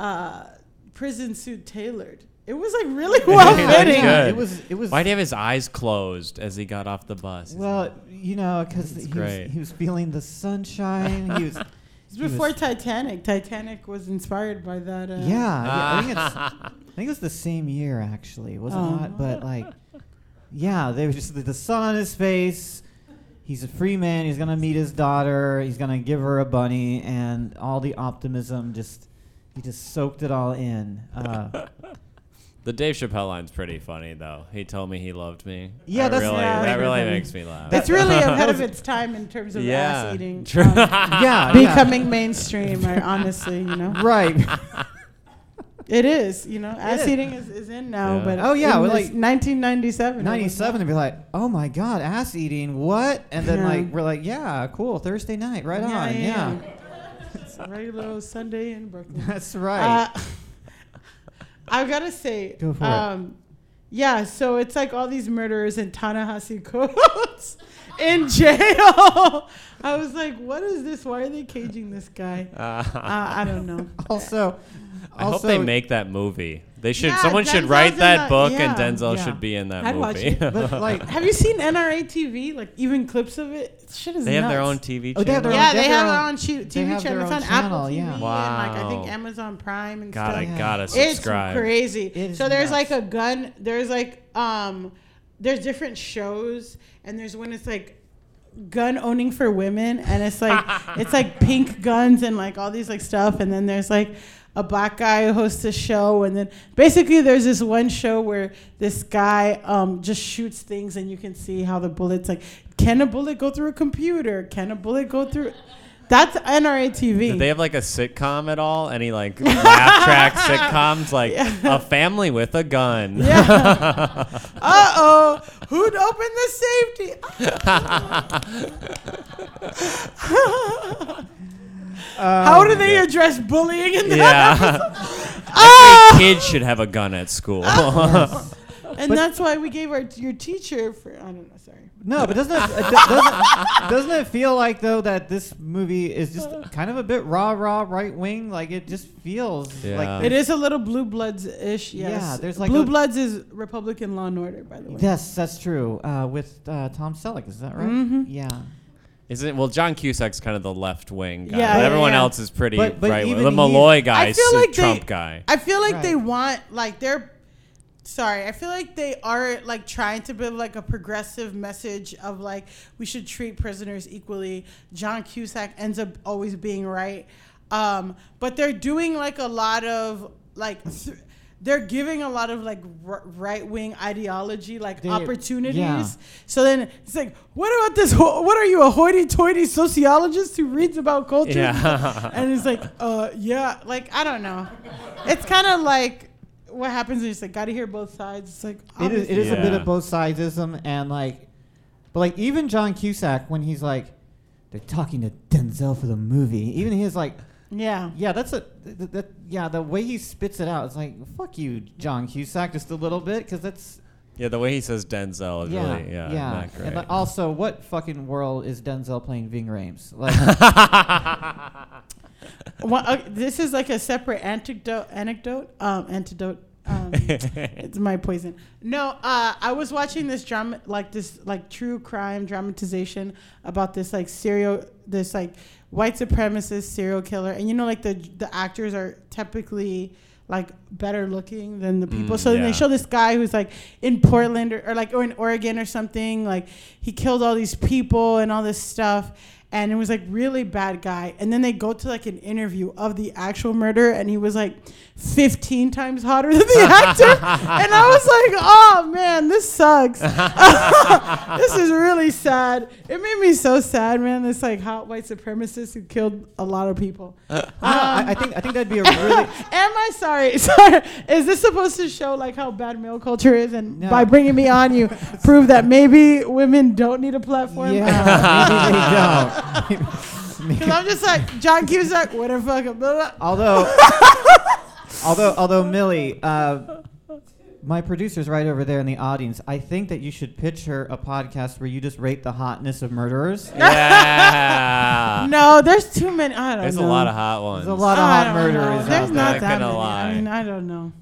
uh, prison suit tailored? It was like really well fitting. It was. It was. Why'd he have his eyes closed as he got off the bus? Well, like, you know, because he was, he was feeling the sunshine. He was. It's before was, Titanic. Titanic was inspired by that. Uh, yeah, yeah, I think it's. I think it was the same year actually. Was it oh. not? But like, yeah, they were just the, the sun on his face. He's a free man. He's gonna meet his daughter. He's gonna give her a bunny, and all the optimism just. He just soaked it all in. Uh, The Dave Chappelle line's pretty funny, though. He told me he loved me. Yeah, that that's really, yeah, that really makes me laugh. That's really ahead of its time in terms of yeah. ass eating. Um, yeah, becoming yeah. mainstream. Or honestly, you know, right? It is. You know, it ass is. eating is, is in now, yeah. but oh yeah, well, like nineteen ninety-seven. ninety-seven, to be like, oh my god, ass eating, what? And then yeah. like we're like, yeah, cool, Thursday night, right yeah, on, yeah. yeah. It's a regular Sunday in Brooklyn. That's right. Uh, I've got to say, Go for um, it. yeah, so it's like all these murderers and Ta-Nehisi Coates in jail. I was like, what is this? Why are they caging this guy? Uh, uh, I don't know. Also, I also, hope they make that movie. They should. Yeah, someone Denzel's should write that the, book, yeah, and Denzel yeah. should be in that I'd movie. Watch it. But like, have you seen N R A T V? Like even clips of it. Shit is. They nuts. have their own T V. Oh, channel. They have their yeah, own, they, they have their own, own T V channel. It's on Apple T V yeah. wow. and like I think Amazon Prime and God, stuff. God, I yeah. gotta subscribe. It's crazy. It so there's nuts. like a gun. There's like um, there's different shows, and there's when it's like. Gun owning for women, and it's like it's like pink guns and like all these like stuff, and then there's like a black guy who hosts a show, and then basically there's this one show where this guy um just shoots things and you can see how the bullets, like, can a bullet go through a computer, can a bullet go through that's N R A T V. Did they have like a sitcom at all? Any like laugh track sitcoms? Like yeah. a family with a gun. Yeah. Uh oh, who'd open the safety? Oh. Um, How do they yeah. address bullying in that yeah. episode? Oh. Kids should have a gun at school. Oh, yes. And but that's why we gave our your teacher for I don't know. Sorry. No, but doesn't it, uh, doesn't doesn't it feel like though that this movie is just kind of a bit rah rah right wing? Like it just feels yeah. like it is a little Blue Bloods ish. Yes. Yeah. There's like Blue Bloods is Republican Law and Order, by the way. Yes, that's true. Uh, with uh, Tom Selleck, is that right? Mm-hmm. Yeah. Is it well? John Cusack's kind of the left wing guy. Yeah, but everyone yeah. else is pretty but, but right wing. The Malloy guy is the like Trump they, guy. I feel like right. they want like they're. Sorry, I feel like they are like trying to build like a progressive message of like we should treat prisoners equally. John Cusack ends up always being right, um, but they're doing like a lot of like th- they're giving a lot of like r- right wing ideology like they, opportunities. Yeah. So then it's like, what about this? Ho- what are you, a hoity toity sociologist who reads about culture? Yeah. And it's like, uh, yeah, like I don't know. It's kind of like. What happens is like gotta hear both sides. It's like it is, it is yeah. a bit of both sidesism, and like, but like even John Cusack when he's like, they're talking to Denzel for the movie. Even he's like, yeah, yeah, that's a that, that yeah. The way he spits it out, it's like fuck you, John Cusack, just a little bit, because that's yeah. The way he says Denzel is yeah, really yeah, yeah. not great. And like also, what fucking world is Denzel playing Ving Rhames? Like. Well, uh, this is like a separate anecdote. Anecdote. Um, antidote. Um, it's my poison. No, uh, I was watching this drama, like this, like true crime dramatization about this, like serial, this like white supremacist serial killer, and you know, like the the actors are typically like better looking than the people. Mm, so yeah. then they show this guy who's like in Portland or, or like or in Oregon or something. Like he killed all these people and all this stuff. And it was like really bad guy. And then they go to like an interview of the actual murderer, and he was like fifteen times hotter than the actor. And I was like, oh man, this sucks. This is really sad. It made me so sad, man. This like hot white supremacist who killed a lot of people. Uh, um, I, I think I think that'd be a really. Am I sorry? Sorry. Is this supposed to show like how bad male culture is? And no. by bringing me on, you prove that maybe women don't need a platform. Yeah, maybe they don't. Because I'm just like John Cusack, what a fucking blah, blah. Although, although, although Millie, uh, my producer's right over there in the audience. I think that you should pitch her a podcast where you just rate the hotness of murderers. Yeah. No, there's too many. I don't. There's know. There's a lot of hot ones. There's a lot of I hot murderers. There's out not there. that many. Lie. I mean, I don't know.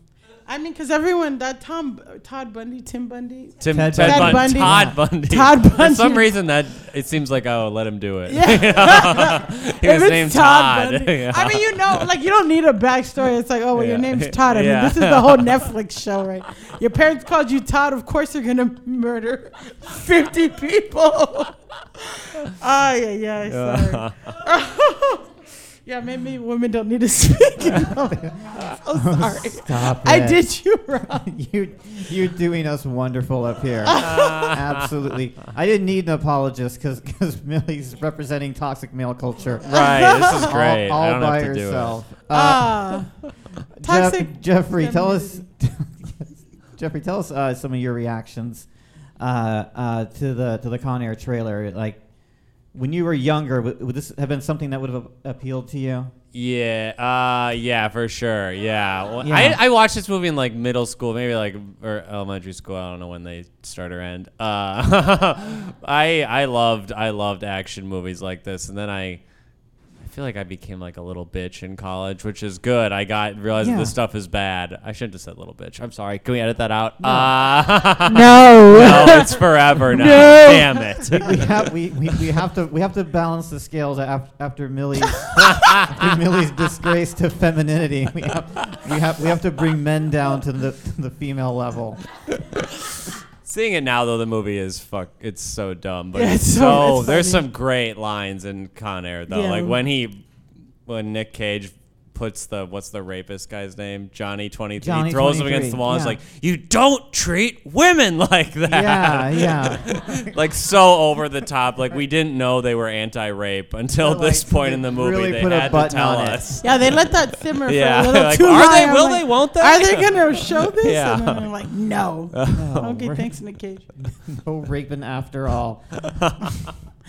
I mean, because everyone, that Tom, Todd Bundy, Tim Bundy. Tim, Ted, Ted Bund- Bundy. Todd Bundy. Todd Bundy. For some reason, that it seems like, oh, let him do it. Yeah. He was named Todd. Todd. Yeah. I mean, you know, like, you don't need a backstory. It's like, oh, well, yeah. your name's Todd. I yeah. mean, this is the whole Netflix show, right? Your parents called you Todd. Of course you're going to murder fifty people. Oh, yeah, yeah, sorry. Yeah, maybe women don't need to speak. You know? I'm so sorry. Oh, stop it. I did you wrong. you, you're doing us wonderful up here. Absolutely. I didn't need an apologist because Millie's representing toxic male culture. Right. This is great. All, all I don't by have to herself. Do it. Uh, uh, toxic. Jeff, Jeffrey, tell us. Jeffrey, tell us uh, some of your reactions uh, uh, to the to the Con Air trailer, like. When you were younger, would, would this have been something that would have appealed to you? Yeah, uh, yeah, for sure. Yeah, well, yeah. I, I watched this movie in like middle school, maybe like or elementary school. I don't know when they start or end. Uh, I I loved I loved action movies like this, and then I I feel like I became like a little bitch in college, which is good. I got realized yeah. this stuff is bad. I shouldn't have said little bitch. I'm sorry. Can we edit that out? No. Uh, no. No, it's forever now. No. Damn it. We, we have we, we, we have to we have to balance the scales after, after Millie's after Millie's disgrace to femininity. We have we have we have to bring men down to the to the female level. Seeing it now, though, the movie is fuck. It's so dumb, but yeah, it's so, so there's some great lines in Con Air, though. Yeah. Like when he, when Nick Cage puts the what's the rapist guy's name, Johnny Twenty Three, he throws him against the wall. Yeah. And is like, you don't treat women like that. Yeah, yeah. Like so over the top. Like we didn't know they were anti-rape until like, this point in the movie. Really they had to tell us. It. Yeah, they let that simmer yeah. for a little like, too are high. Are they? Will like, they? Won't they? Are they gonna show this? Yeah. And I'm like, no. no okay, rape. Thanks, Nick Cage. No raping after all.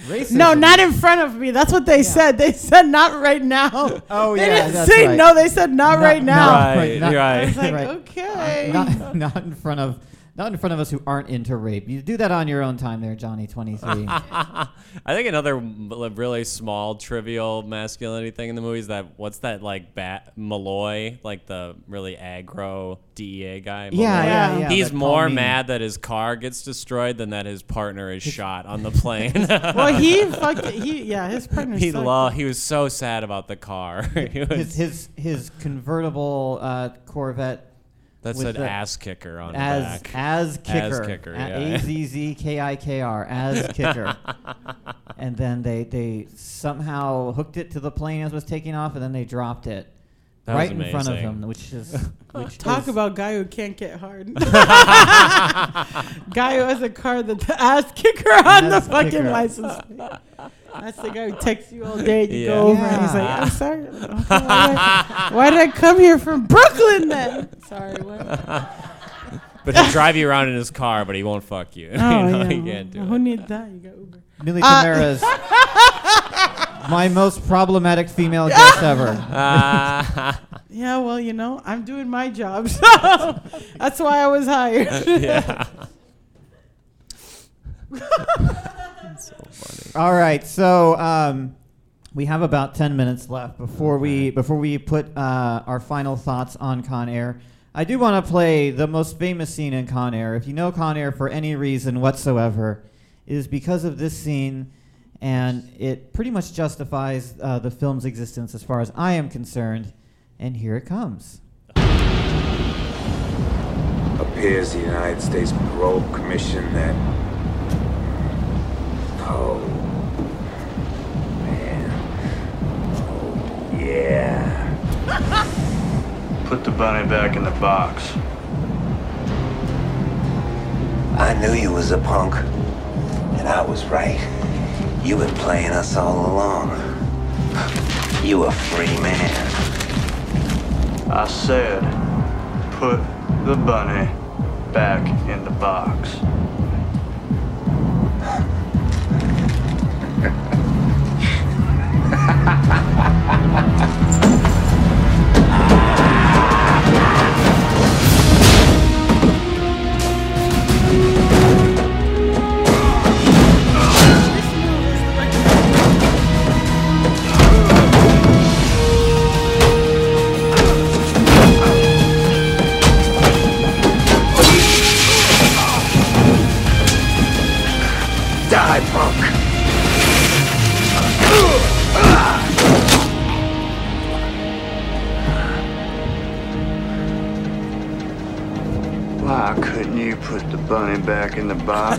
Racism. No, not in front of me. That's what they yeah. said. They said not right now. Oh, they yeah. They didn't that's say right. no. They said not, not right now. Not, right. Not, right. I was like, right. okay. Uh, not, not in front of, not in front of us who aren't into rape. You do that on your own time, there, Johnny Twenty Three. I think another really small, trivial masculinity thing in the movie is that what's that like bat Malloy, like the really aggro D E A guy. Yeah, yeah, yeah. He's more mad that his car gets destroyed than that his partner is shot on the plane. Well, he fucked. He yeah, his partner. He lo- He was so sad about the car. his, his his convertible uh, Corvette. That said ass kicker on as, back. As kicker. As kicker, yeah. A Z Z K I K R, as kicker. And then they, they somehow hooked it to the plane as it was taking off, and then they dropped it. That right in front of him, which is... Which Talk is about guy who can't get hard. Guy who has a car that's the ass kicker on ass the fucking kicker. License plate. That's the guy who texts you all day. You yeah. go over yeah. and he's like, I'm sorry. Okay, why, why did I come here from Brooklyn then? Sorry, what? But he'll drive you around in his car, but he won't fuck you. Oh, you know, yeah. He can't do well, it. Who needs that? You got Uber. Millie uh, Tamara's my most problematic female guest ever. Uh, yeah, well, you know, I'm doing my job, so that's why I was hired. Yeah. That's so funny. All right, so um, we have about ten minutes left before we before we put uh, our final thoughts on Con Air. I do want to play the most famous scene in Con Air. If you know Con Air for any reason whatsoever, it is because of this scene, and it pretty much justifies uh, the film's existence as far as I am concerned. And here it comes. Appears the United States Parole Commission that... Oh, man. Oh, yeah. Put the bunny back in the box. I knew you was a punk, and I was right. You been playing us all along. You a free man. I said, put the bunny back in the box. I broke. Why couldn't you put the bunny back in the box?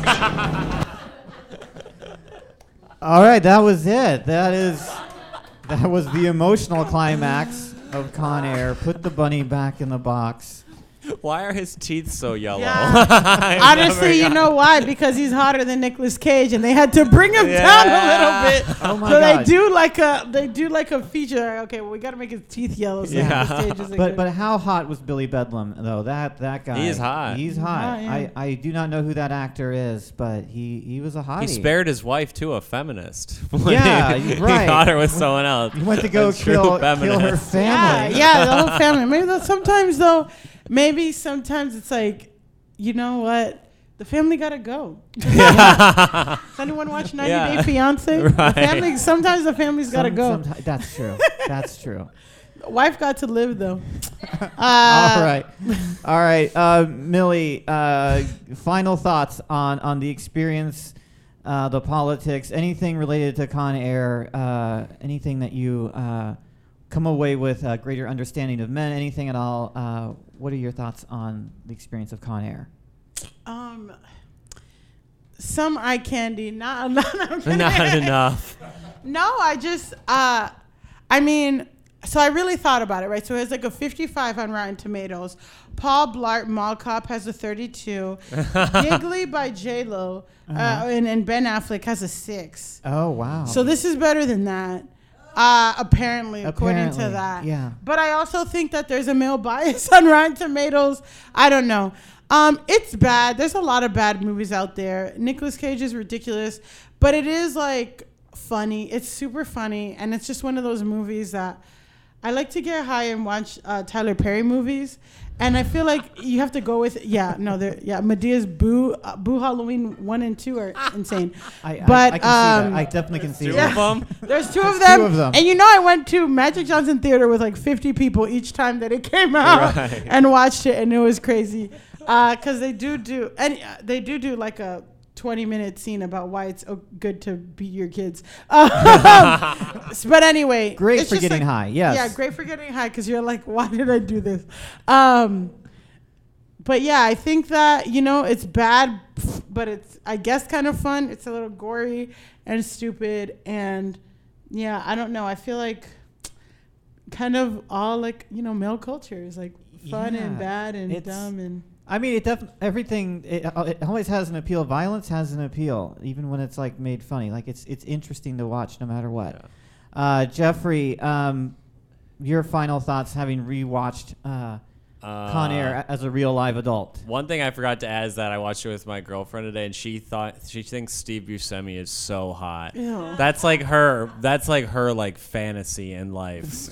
All right, that was it. That is, that was the emotional climax of Con Air. Put the bunny back in the box. Why are his teeth so yellow? Yeah. Honestly, you know why? Because he's hotter than Nicolas Cage, and they had to bring him yeah. down a little bit. Oh my so God. they do like a they do like a feature. Okay, well, we got to make his teeth yellow. So yeah. Stage isn't but good. But how hot was Billy Bedlam though? That that guy. He's hot. He's hot. Yeah, yeah. I, I do not know who that actor is, but he, he was a hottie. He spared his wife too, a feminist. Yeah, he, right. He got her with someone else. He went to go kill, kill her family. Yeah, yeah, the whole family. Maybe though, sometimes though. Maybe sometimes it's like, you know what? The family got to go. Yeah. Does anyone watch ninety yeah. Day Fiance? Right. The family, sometimes the family's got to go. Some, that's true. That's true. Wife got to live, though. uh, All right. All right. Uh, Millie, uh, final thoughts on, on the experience, uh, the politics, anything related to Con Air, uh, anything that you uh, come away with a greater understanding of men, anything at all. Uh, What are your thoughts on the experience of Con Air? Um, some eye candy, not, not, not enough. No, I just, uh, I mean, so I really thought about it, right? So it's like a fifty-five on Rotten Tomatoes. Paul Blart Mall Cop has a thirty-two. Giggly by J-Lo uh-huh. uh, and, and Ben Affleck has a six. Oh, wow. So this is better than that. Uh, apparently, apparently, according to that. Yeah. But I also think that there's a male bias on Rotten Tomatoes. I don't know. Um, it's bad. There's a lot of bad movies out there. Nicolas Cage is ridiculous, but it is like funny. It's super funny, and it's just one of those movies that I like to get high and watch uh, Tyler Perry movies. And I feel like you have to go with yeah no there yeah Medea's Boo uh, Boo Halloween one and two are insane. I, but I, I can um, see that. I definitely can see two that. Of them. There's two of them. Two of them. And you know I went to Magic Johnson Theater with like fifty people each time that it came out right. and watched it, and it was crazy because uh, they do do and they do do like a twenty minute scene about why it's oh, good to beat your kids. Um, but anyway. Great for getting like, high, yes. Yeah, great for getting high because you're like, why did I do this? Um, but yeah, I think that, you know, it's bad, but it's, I guess, kind of fun. It's a little gory and stupid. And yeah, I don't know. I feel like kind of all like, you know, male culture is like fun yeah, and bad and dumb and. I mean, it def- everything, it, it always has an appeal. Violence has an appeal, even when it's, like, made funny. Like, it's it's interesting to watch no matter what. Yeah. Uh, Jeffrey, um, your final thoughts having rewatched uh, uh, Con Air as a real live adult. One thing I forgot to add is that I watched it with my girlfriend today, and she thought she thinks Steve Buscemi is so hot. Ew. That's, like, her. That's, like, her, like, fantasy in life.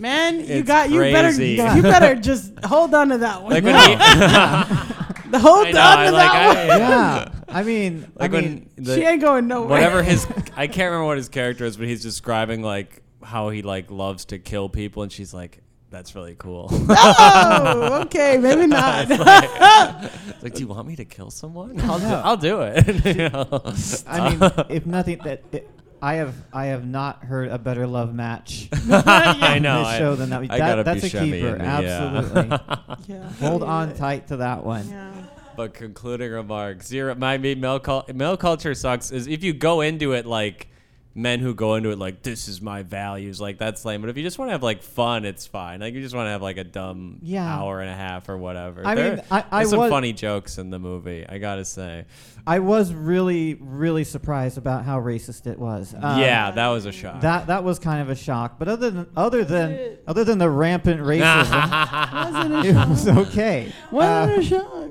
Man, you it's got you crazy. better you better just hold on to that one. Like no. when he, hold know, on to I, that like, one. I, yeah, I mean, like I mean, the, she ain't going nowhere. Whatever his, I can't remember what his character is, but he's describing like how he like loves to kill people, and she's like, "That's really cool." Oh, okay, maybe not. It's like, it's like, do you want me to kill someone? I'll no. do, I'll do it. you know? I mean, if nothing that. It, I have I have not heard a better love match yeah. I know, this show I, than that. that I gotta that's be a Shemmy keeper, me, absolutely. Yeah. yeah. Hold on tight to that one. Yeah. But concluding remarks, zero. My male, cul- male culture sucks. Is if you go into it like men who go into it like this is my values, like that's lame. But if you just want to have like fun, it's fine. Like you just want to have like a dumb yeah. hour and a half or whatever. I there, mean, I, I there's was, some funny jokes in the movie. I gotta say, I was really, really surprised about how racist it was. Um, yeah, that was a shock. That that was kind of a shock. But other than other than other than the rampant racism, it was okay. Wasn't uh, a shock.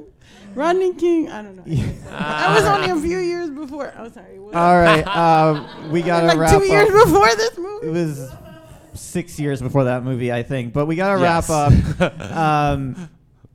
Rodney King, I don't know. Yeah. I was only a few years before. Oh, sorry. What? All right. Uh, we got to like wrap up. Like two years up. Before this movie? It was six years before that movie, I think. But we got to yes. wrap up. Um,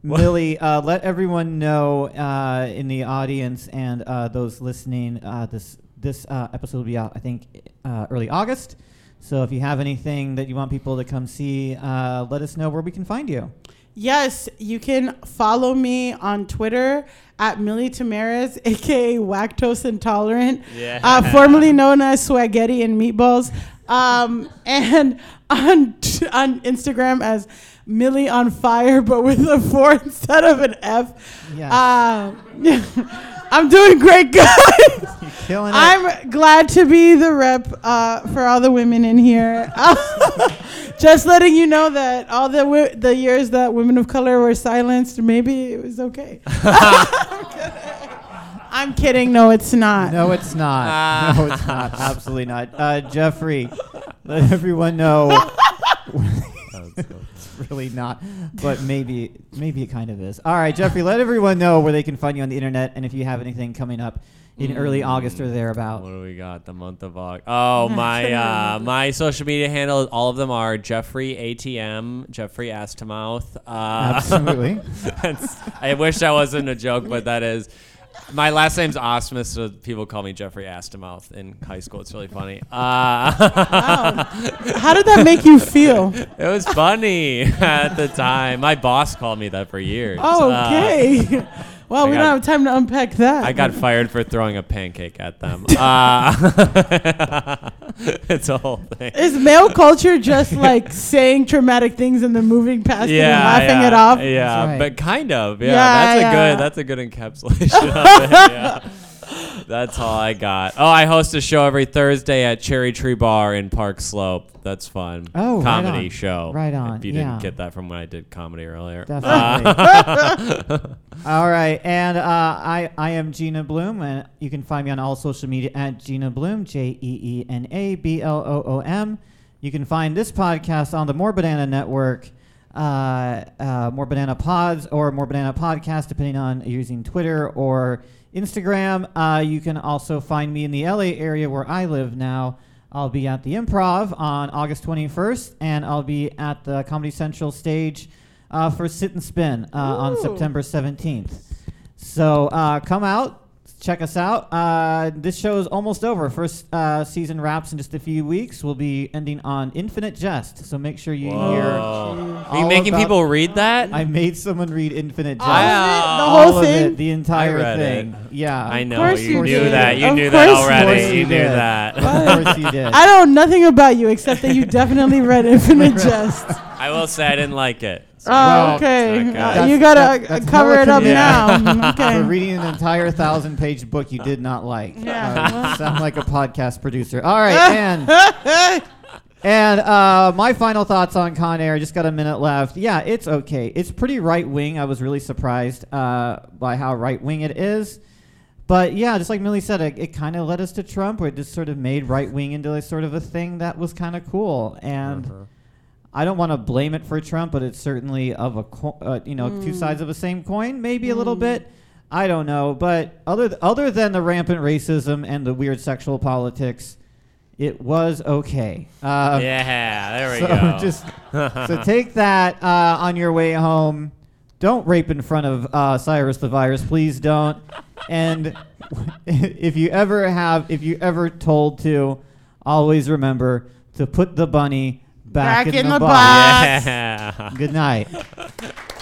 Millie, uh, let everyone know uh, in the audience and uh, those listening, uh, this this uh, episode will be out, I think, uh, early August. So if you have anything that you want people to come see, uh, let us know where we can find you. Yes, you can follow me on Twitter at Millie Tamaris, a k a. Lactose Intolerant, yeah. uh, formerly known as Spaghetti and Meatballs, um, and on, t- on Instagram as Millie on Fire, but with a four instead of an F. Yes. Uh, I'm doing great, guys. You're killing it. I'm glad to be the rep uh, for all the women in here. Just letting you know that all the wi- the years that women of color were silenced, maybe it was okay. I'm kidding. I'm kidding. No, it's not. No, it's not. No, it's not. Absolutely not. Uh, Jeffrey, let everyone know. Really not, but maybe maybe it kind of is. All right, Jeffrey, let everyone know where they can find you on the internet, and if you have anything coming up in mm. early August or thereabout. What do we got? The month of August. Oh, my uh, my social media handle, all of them are Jeffrey A T M, Jeffrey Ass to Mouth. Uh, Absolutely. I wish that wasn't a joke, but that is. My last name's Osmus, so people call me Jeffrey Astamouth in high school. It's really funny. Uh, wow. How did that make you feel? It was funny at the time. My boss called me that for years. Oh, okay. Uh, well, I we got, don't have time to unpack that. I got fired for throwing a pancake at them. Uh, it's a whole thing. Is male culture just like saying traumatic things and then moving past yeah, it and laughing yeah, it off? Yeah, right. But kind of. Yeah, yeah that's yeah. a good. That's a good encapsulation. of it, yeah. That's all I got. Oh, I host a show every Thursday at Cherry Tree Bar in Park Slope. That's fun. Oh, comedy right show. Right on. If you yeah. didn't get that from when I did comedy earlier. Definitely. Uh, all right. And uh, I, I am Gina Bloom, and you can find me on all social media at Gina Bloom, J E E N A B L O O M. You can find this podcast on the More Banana Network, uh, uh, More Banana Pods, or More Banana Podcast, depending on using Twitter or Instagram. Uh, you can also find me in the L A area where I live now. I'll be at the Improv on August twenty-first, and I'll be at the Comedy Central stage uh, for Sit and Spin uh, on September seventeenth. So uh, come out, check us out. Uh, this show is almost over. First uh, season wraps in just a few weeks. We'll be ending on Infinite Jest, so make sure you Whoa. hear. Are you making people read that? I made someone read Infinite Jest. Wow. The whole all thing? Of it, the entire I read thing. It. Yeah. I know. You, you knew did. that. You of knew that already. You, you knew did. that. Of course you did. I don't know nothing about you except that you definitely read Infinite Jest. I will say I didn't like it. So oh, no, okay. Uh, you got to that, cover it up yeah. now. Okay. For reading an entire thousand-page book you did not like. Yeah. Uh, sound like a podcast producer. All right, and and uh, my final thoughts on Con Air. Just got a minute left. Yeah, it's okay. It's pretty right-wing. I was really surprised uh, by how right-wing it is. But yeah, just like Millie said, it, it kind of led us to Trump, where it just sort of made right-wing into a sort of a thing that was kind of cool. And uh-huh. I don't want to blame it for Trump, but it's certainly of a co- uh, you know mm. two sides of the same coin, maybe mm. a little bit. I don't know, but other th- other than the rampant racism and the weird sexual politics, it was okay. Um, yeah, there we so go. Just, so take that uh, on your way home. Don't rape in front of uh, Cyrus the Virus, please don't. And if you ever have, if you ever told to, always remember to put the bunny back, back in, in the, the box. box. Yeah. Good night.